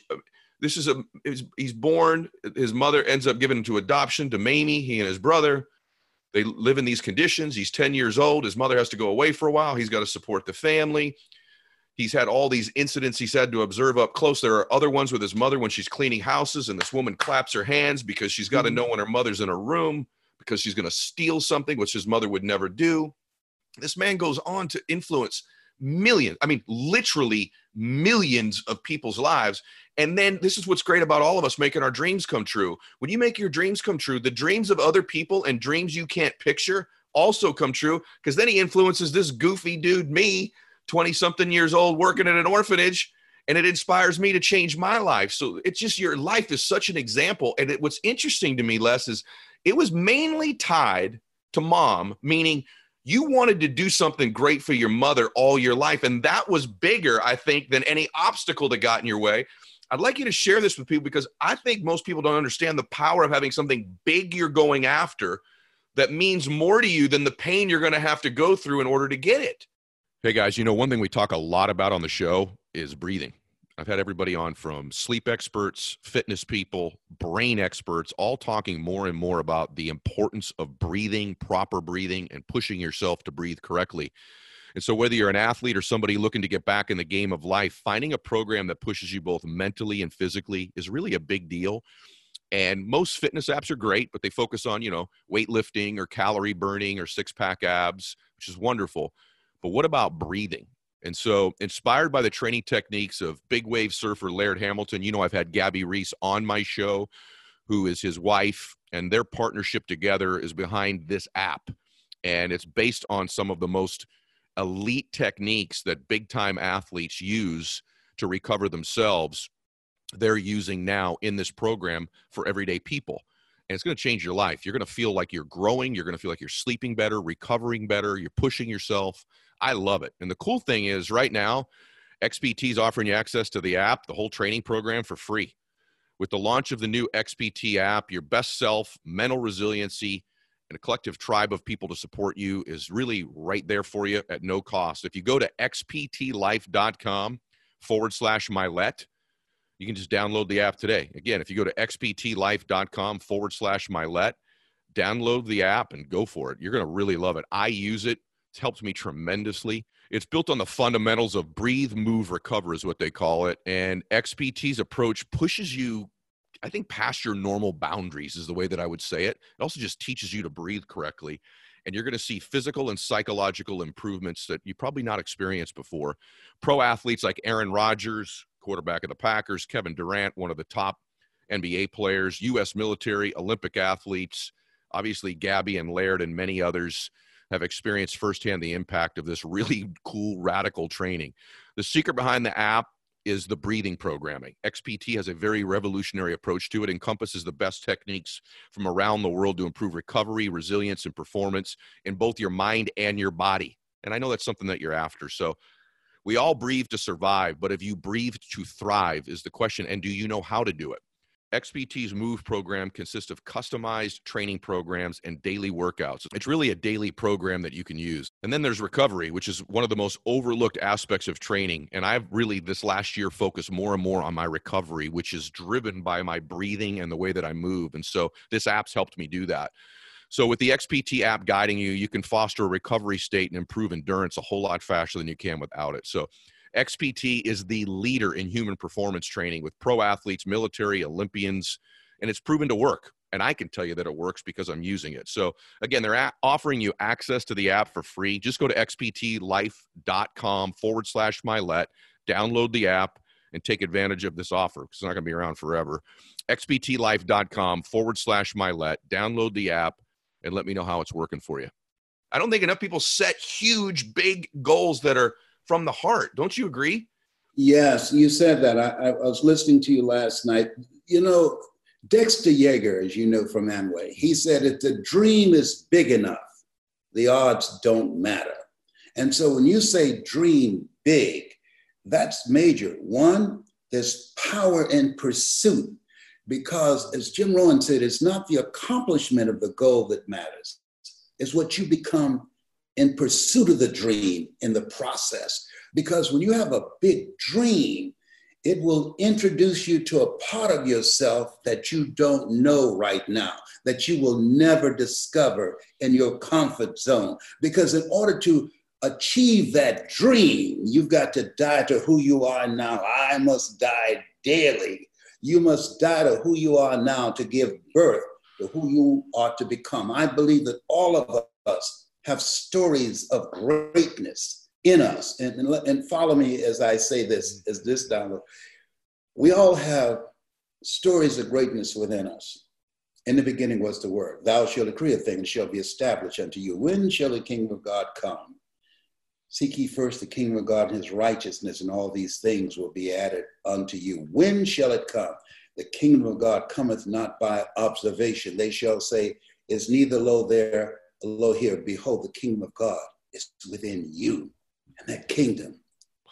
this is a, he's born, his mother ends up giving him to adoption to Mamie, he and his brother. They live in these conditions. He's 10 years old. His mother has to go away for a while. He's got to support the family. He's had all these incidents he's had to observe up close. There are other ones with his mother when she's cleaning houses and this woman claps her hands because she's got to know when her mother's in a room, because she's going to steal something, which his mother would never do. This man goes on to influence millions, I mean, literally millions of people's lives. And then this is what's great about all of us making our dreams come true. When you make your dreams come true, the dreams of other people and dreams you can't picture also come true, because then he influences this goofy dude, me, 20-something years old, working at an orphanage, and it inspires me to change my life. So it's just, your life is such an example. And what's interesting to me, Les, is it was mainly tied to mom, meaning you wanted to do something great for your mother all your life. And that was bigger, I think, than any obstacle that got in your way. I'd like you to share this with people because I think most people don't understand the power of having something big you're going after that means more to you than the pain you're going to have to go through in order to get it. Hey guys, you know, one thing we talk a lot about on the show is breathing. I've had everybody on from sleep experts, fitness people, brain experts, all talking more and more about the importance of breathing, proper breathing, and pushing yourself to breathe correctly. And so whether you're an athlete or somebody looking to get back in the game of life, finding a program that pushes you both mentally and physically is really a big deal. And most fitness apps are great, but they focus on, you know, weightlifting or calorie burning or six-pack abs, which is wonderful. But what about breathing? And so, inspired by the training techniques of big wave surfer Laird Hamilton, you know, I've had Gabby Reese on my show, who is his wife, and their partnership together is behind this app. And it's based on some of the most elite techniques that big time athletes use to recover themselves. They're using now in this program for everyday people. And it's going to change your life. You're going to feel like you're growing. You're going to feel like you're sleeping better, recovering better. You're pushing yourself. I love it. And the cool thing is right now, XPT is offering you access to the app, the whole training program for free. With the launch of the new XPT app, your best self, mental resiliency, and a collective tribe of people to support you is really right there for you at no cost. If you go to xptlife.com/Mylett, you can just download the app today. Again, if you go to xptlife.com/Mylett, download the app and go for it. You're going to really love it. I use it. It's helped me tremendously. It's built on the fundamentals of breathe, move, recover is what they call it. And XPT's approach pushes you, I think, past your normal boundaries is the way that I would say it. It also just teaches you to breathe correctly. and you're going to see physical and psychological improvements that you probably not experienced before. Pro athletes like Aaron Rodgers, quarterback of the Packers, Kevin Durant, one of the top NBA players, U.S. military, Olympic athletes, obviously Gabby and Laird and many others have experienced firsthand the impact of this really cool, radical training. The secret behind the app is the breathing programming. XPT has a very revolutionary approach to it, encompasses the best techniques from around the world to improve recovery, resilience, and performance in both your mind and your body. And I know that's something that you're after. So we all breathe to survive, but if you breathe to thrive is the question, and do you know how to do it? XPT's MOVE program consists of customized training programs and daily workouts. It's really a daily program that you can use. And then there's recovery, which is one of the most overlooked aspects of training. And I've really this last year focused more and more on my recovery, which is driven by my breathing and the way that I move. And so this app's helped me do that. So with the XPT app guiding you, you can foster a recovery state and improve endurance a whole lot faster than you can without it. So XPT is the leader in human performance training with pro athletes, military, Olympians, and it's proven to work. And I can tell you that it works because I'm using it. So again, they're offering you access to the app for free. Just go to xptlife.com/Mylett, download the app, and take advantage of this offer because it's not going to be around forever. xptlife.com/Mylett, download the app, and let me know how it's working for you. I don't think enough people set huge, big goals that are from the heart. Don't you agree? Yes, you said that. I was listening to you last night. You know, Dexter Yeager, as you know from Amway, he said, if the dream is big enough, the odds don't matter. And so when you say dream big, that's major. One, there's power in pursuit because, as Jim Rowan said, it's not the accomplishment of the goal that matters. It's what you become in pursuit of the dream in the process. Because when you have a big dream, it will introduce you to a part of yourself that you don't know right now, that you will never discover in your comfort zone. Because in order to achieve that dream, you've got to die to who you are now. I must die daily. You must die to who you are now to give birth to who you are to become. I believe that all of us have stories of greatness in us. And follow me as I say this, as this download. We all have stories of greatness within us. In the beginning was the word. Thou shalt decree a thing and shall be established unto you. When shall the kingdom of God come? Seek ye first the kingdom of God and his righteousness, and all these things will be added unto you. When shall it come? The kingdom of God cometh not by observation. They shall say, it's neither lo there, lo here. Behold, the kingdom of God is within you. And that kingdom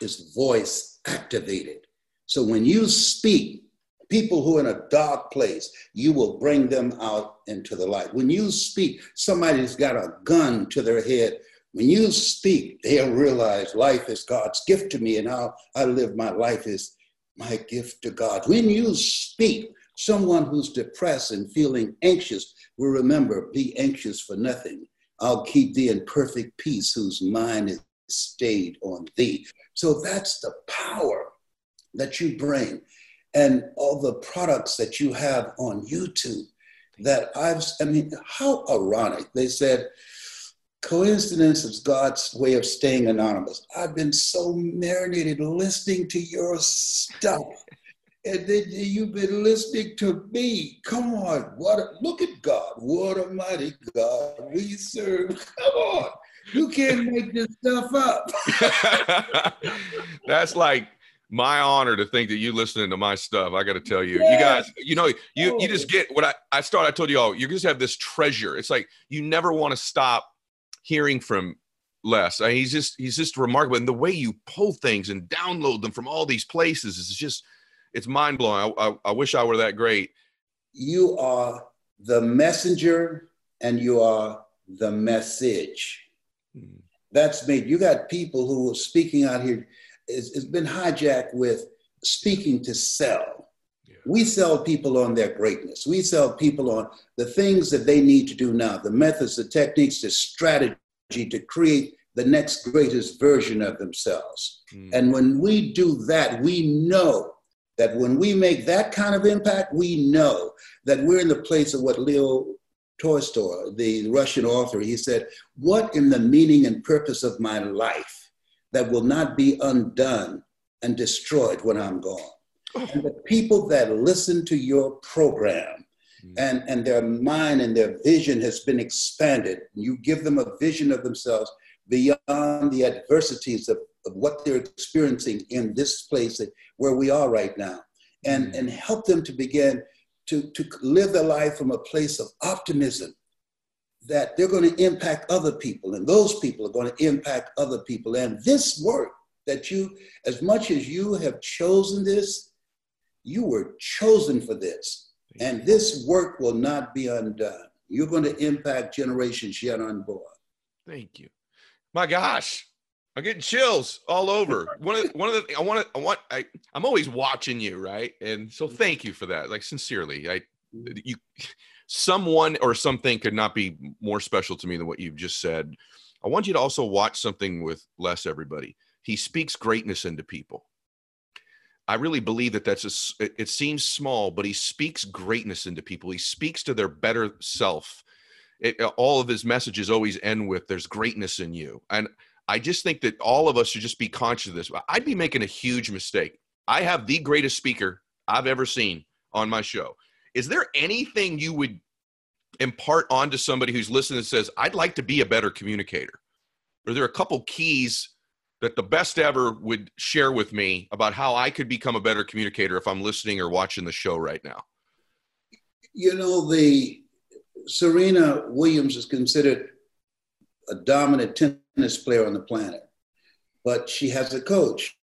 is voice activated. So when you speak, people who are in a dark place, you will bring them out into the light. When you speak, somebody's got a gun to their head. When you speak, they'll realize life is God's gift to me and how I live my life is my gift to God. When you speak, someone who's depressed and feeling anxious will remember, be anxious for nothing. I'll keep thee in perfect peace whose mind is stayed on thee. So that's the power that you bring. And all the products that you have on YouTube that how ironic. They said, coincidence is God's way of staying anonymous. I've been so marinated listening to your stuff. And then you've been listening to me. Come on. Look at God. What a mighty God we serve. Come on. You can't make this stuff up. That's like my honor to think that you listening to my stuff. I got to tell you, you guys, you just get what I told you all, you just have this treasure. It's like, you never want to stop hearing from Les. I mean, he's just remarkable. And the way you pull things and download them from all these places is just, it's mind blowing. I wish I were that great. You are the messenger and you are the message. Mm-hmm. That's made. You got people who are speaking out here. It's been hijacked with speaking to sell. Yeah. We sell people on their greatness. We sell people on the things that they need to do now, the methods, the techniques, the strategy to create the next greatest version of themselves. Mm. And when we do that, we know that when we make that kind of impact, we know that we're in the place of what Leo Tolstoy, the Russian author, he said, what in the meaning and purpose of my life that will not be undone and destroyed when I'm gone? And the people that listen to your program and their mind and their vision has been expanded, you give them a vision of themselves beyond the adversities of what they're experiencing in this place where we are right now, and help them to begin to live their life from a place of optimism that they're going to impact other people, and those people are going to impact other people. And this work that you, as much as you have chosen this, you were chosen for this. And this work will not be undone. You're going to impact generations yet unborn. Thank you. My gosh, I'm getting chills all over. One of the I'm always watching you, right? And so thank you for that. Like sincerely, someone or something could not be more special to me than what you've just said. I want you to also watch something with Les, everybody. He speaks greatness into people. I really believe that that's it seems small, but he speaks greatness into people. He speaks to their better self. All of his messages always end with there's greatness in you. And I just think that all of us should just be conscious of this. I'd be making a huge mistake. I have the greatest speaker I've ever seen on my show. Is there anything you would impart onto somebody who's listening and says, I'd like to be a better communicator? Are there a couple keys that the best ever would share with me about how I could become a better communicator if I'm listening or watching the show right now? You know, the Serena Williams is considered a dominant tennis player on the planet, but she has a coach.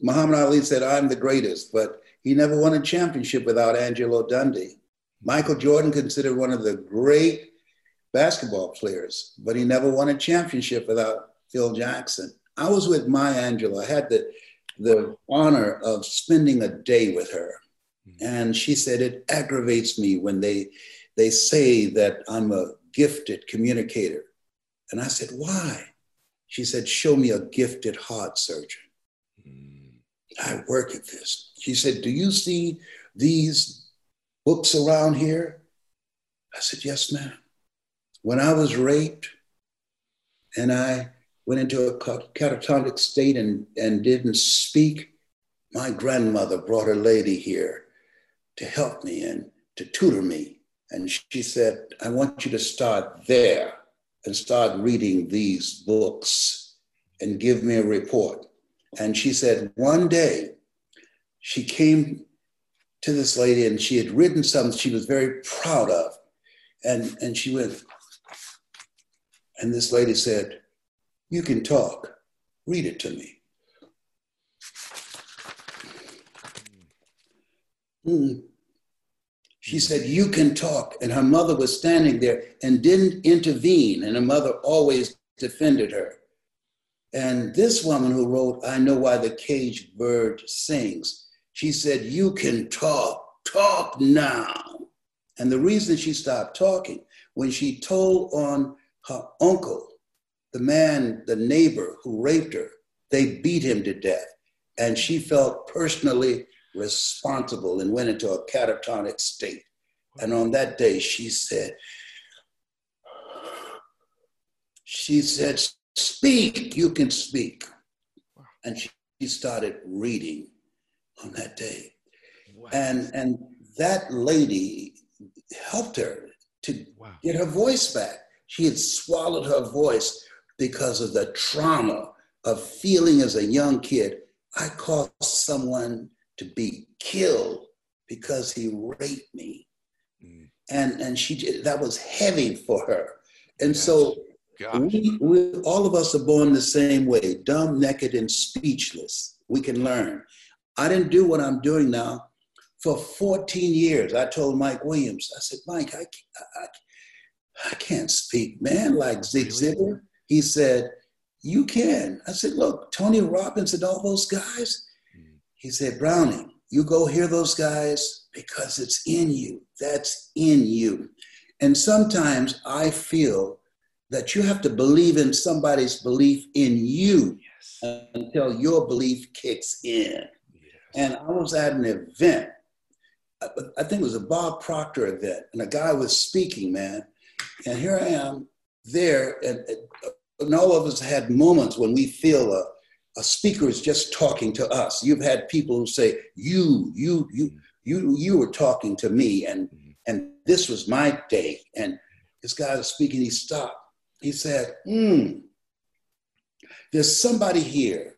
Muhammad Ali said, I'm the greatest, but he never won a championship without Angelo Dundee. Michael Jordan considered one of the great basketball players, but he never won a championship without Phil Jackson. I was with Maya Angelou. I had the honor of spending a day with her. And she said, it aggravates me when they say that I'm a gifted communicator. And I said, why? She said, show me a gifted heart surgeon. I work at this. She said, do you see these books around here? I said, yes, ma'am. When I was raped and I went into a catatonic state and didn't speak, my grandmother brought her lady here to help me and to tutor me. And she said, I want you to start there and start reading these books and give me a report. And she said, one day she came to this lady and she had written something she was very proud of. And she went, and this lady said, you can talk, read it to me. She said, you can talk. And her mother was standing there and didn't intervene. And her mother always defended her. And this woman who wrote, I Know Why the Caged Bird Sings, she said, you can talk, talk now. And the reason she stopped talking, when she told on her uncle, the man, the neighbor who raped her, they beat him to death. And she felt personally responsible and went into a catatonic state. And on that day, she said, speak, you can speak. And she started reading on that day. Wow. And that lady helped her to get her voice back. She had swallowed her voice because of the trauma of feeling as a young kid, I caused someone to be killed because he raped me. And she, that was heavy for her. And so we, all of us are born the same way, dumb, naked, and speechless. We can learn. I didn't do what I'm doing now for 14 years. I told Mike Williams, I said, Mike, I can't speak, man, like Zig Ziglar. He said, you can. I said, look, Tony Robbins and all those guys. He said, Browning, you go hear those guys because it's in you. That's in you. And sometimes I feel that you have to believe in somebody's belief in you until your belief kicks in. And I was at an event I think it was a Bob Proctor event, and a guy was speaking, man. And here I am there, and all of us had moments when we feel a speaker is just talking to us. You've had people who say, you were talking to me, and this was my day. And this guy was speaking, he stopped. He said, there's somebody here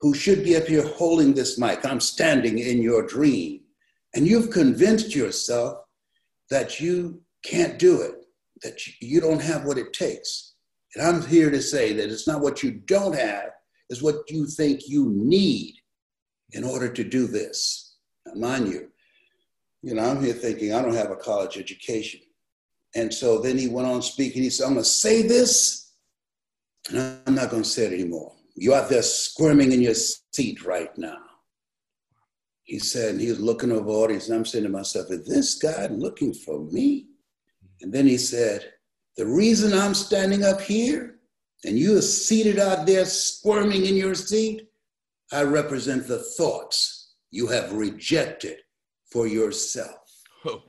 who should be up here holding this mic. I'm standing in your dream. And you've convinced yourself that you can't do it, that you don't have what it takes. And I'm here to say that it's not what you don't have, it's what you think you need in order to do this. Now, mind you, I'm here thinking I don't have a college education. And so then he went on speaking. He said, I'm going to say this, and I'm not going to say it anymore. You're out there squirming in your seat right now. He said, and he was looking over the audience, and I'm saying to myself, is this guy looking for me? And then he said, the reason I'm standing up here and you are seated out there squirming in your seat, I represent the thoughts you have rejected for yourself. Oh.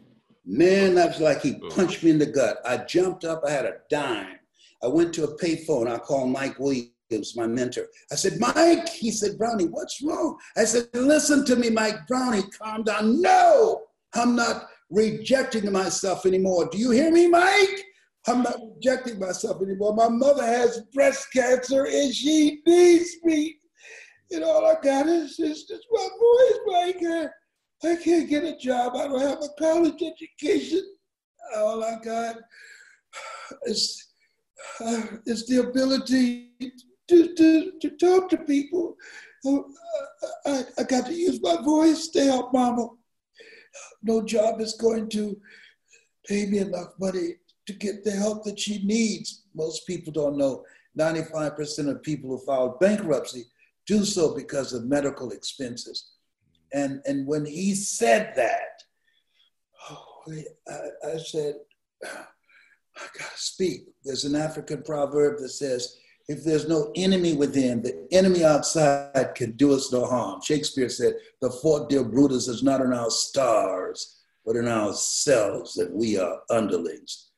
Man, that was like he punched me in the gut. I jumped up, I had a dime. I went to a payphone, I called Mike Williams. It was my mentor. I said, Mike, he said, Brownie, what's wrong? I said, listen to me, Mike. Brownie, calm down. No, I'm not rejecting myself anymore. Do you hear me, Mike? I'm not rejecting myself anymore. My mother has breast cancer and she needs me. And all I got is just my voice, Mike. I can't get a job. I don't have a college education. All I got is the ability to talk to people. I got to use my voice. Stay up, mama. No job is going to pay me enough money to get the help that she needs. Most people don't know 95% of people who file bankruptcy do so because of medical expenses. And when he said that, I said, I gotta speak. There's an African proverb that says, if there's no enemy within, the enemy outside can do us no harm. Shakespeare said, the fort, dear Brutus, is not in our stars, but in ourselves that we are underlings.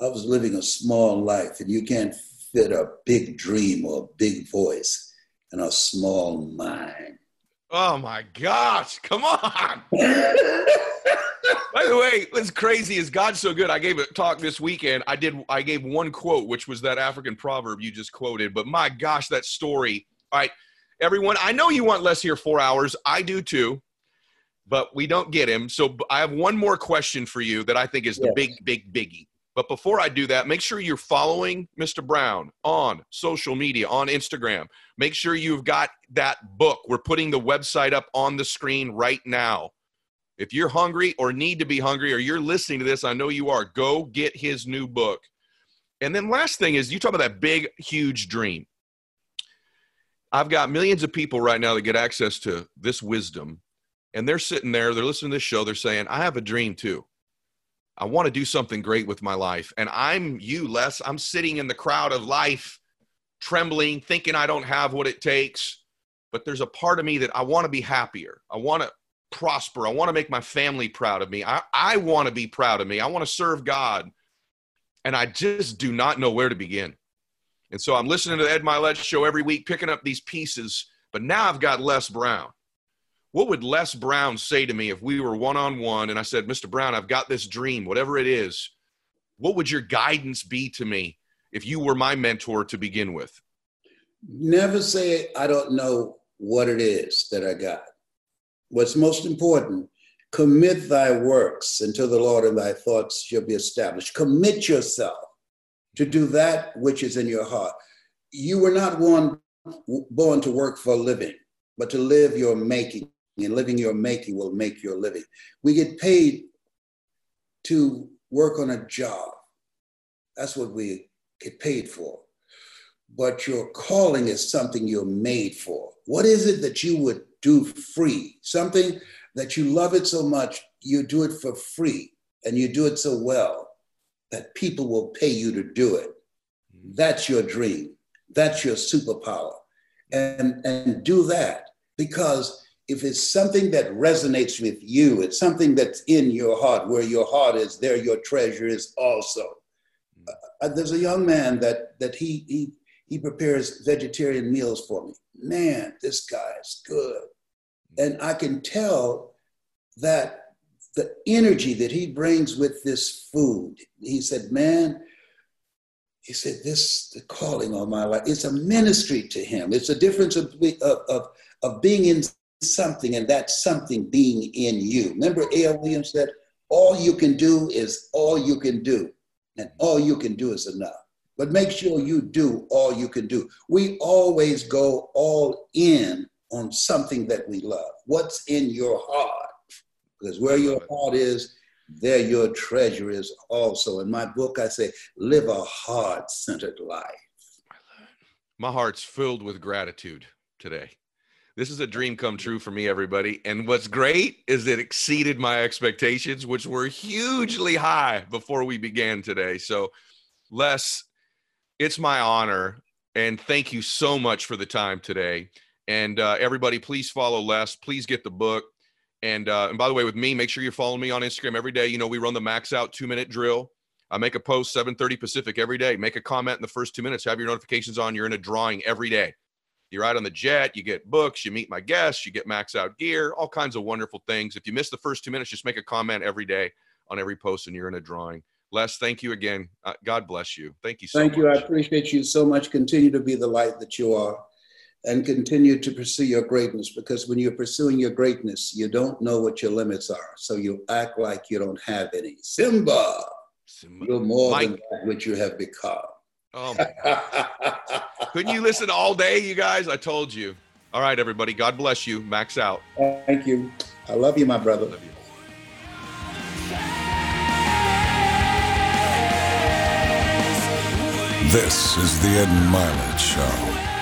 I was living a small life, and you can't fit a big dream or a big voice in a small mind. Oh my gosh, come on. By the way, what's crazy is God's so good. I gave a talk this weekend. I gave one quote, which was that African proverb you just quoted. But my gosh, that story. All right, everyone, I know you want Les here 4 hours. I do too, but we don't get him. So I have one more question for you that I think is the biggie. But before I do that, make sure you're following Mr. Brown on social media, on Instagram. Make sure you've got that book. We're putting the website up on the screen right now. If you're hungry or need to be hungry or you're listening to this, I know you are, go get his new book. And then last thing is you talk about that big, huge dream. I've got millions of people right now that get access to this wisdom, and they're sitting there, they're listening to this show, they're saying, I have a dream too. I want to do something great with my life. And I'm you, Les. I'm sitting in the crowd of life, trembling, thinking I don't have what it takes. But there's a part of me that I want to be happier. I want to prosper. I want to make my family proud of me. I want to be proud of me. I want to serve God. And I just do not know where to begin. And so I'm listening to the Ed Mylett Show every week, picking up these pieces. But now I've got Les Brown. What would Les Brown say to me if we were one-on-one and I said, Mr. Brown, I've got this dream, whatever it is, what would your guidance be to me if you were my mentor to begin with? Never say, I don't know what it is that I got. What's most important, commit thy works unto the Lord and thy thoughts shall be established. Commit yourself to do that which is in your heart. You were not born to work for a living, but to live your making. And living your making will make your living. We get paid to work on a job. That's what we get paid for. But your calling is something you're made for. What is it that you would do free? Something that you love it so much, you do it for free, and you do it so well that people will pay you to do it. That's your dream. That's your superpower. And do that, because if it's something that resonates with you, it's something that's in your heart, where your heart is, there your treasure is also. There's a young man that he prepares vegetarian meals for me. Man, this guy's good. And I can tell that the energy that he brings with this food, he said, man, he said, this, the calling on my life, it's a ministry to him. It's a difference of being in something and that something being in you. Remember, A.L. Williams said, all you can do is all you can do, and all you can do is enough. But make sure you do all you can do. We always go all in on something that we love. What's in your heart? Because where your heart is, there your treasure is also. In my book, I say, live a heart-centered life. My heart's filled with gratitude today. This is a dream come true for me, everybody. And what's great is it exceeded my expectations, which were hugely high before we began today. So, Les, it's my honor, and thank you so much for the time today. And everybody, please follow Les. Please get the book. And by the way, with me, make sure you're following me on Instagram every day. You know, we run the Max Out 2-minute drill. I make a post 7:30 Pacific every day. Make a comment in the first 2 minutes. Have your notifications on. You're in a drawing every day. You're out on the jet. You get books. You meet my guests. You get Max Out gear. All kinds of wonderful things. If you miss the first 2 minutes, just make a comment every day on every post, and you're in a drawing. Les, thank you again. God bless you. Thank you so much. Thank you. I appreciate you so much. Continue to be the light that you are. And continue to pursue your greatness, because when you're pursuing your greatness, you don't know what your limits are. So you act like you don't have any. Simba. You're more than that which you have become. Oh my God. Couldn't you listen all day, you guys? I told you. All right, everybody. God bless you. Max out. Thank you. I love you, my brother. Love you. This is the Ed Mylett Show.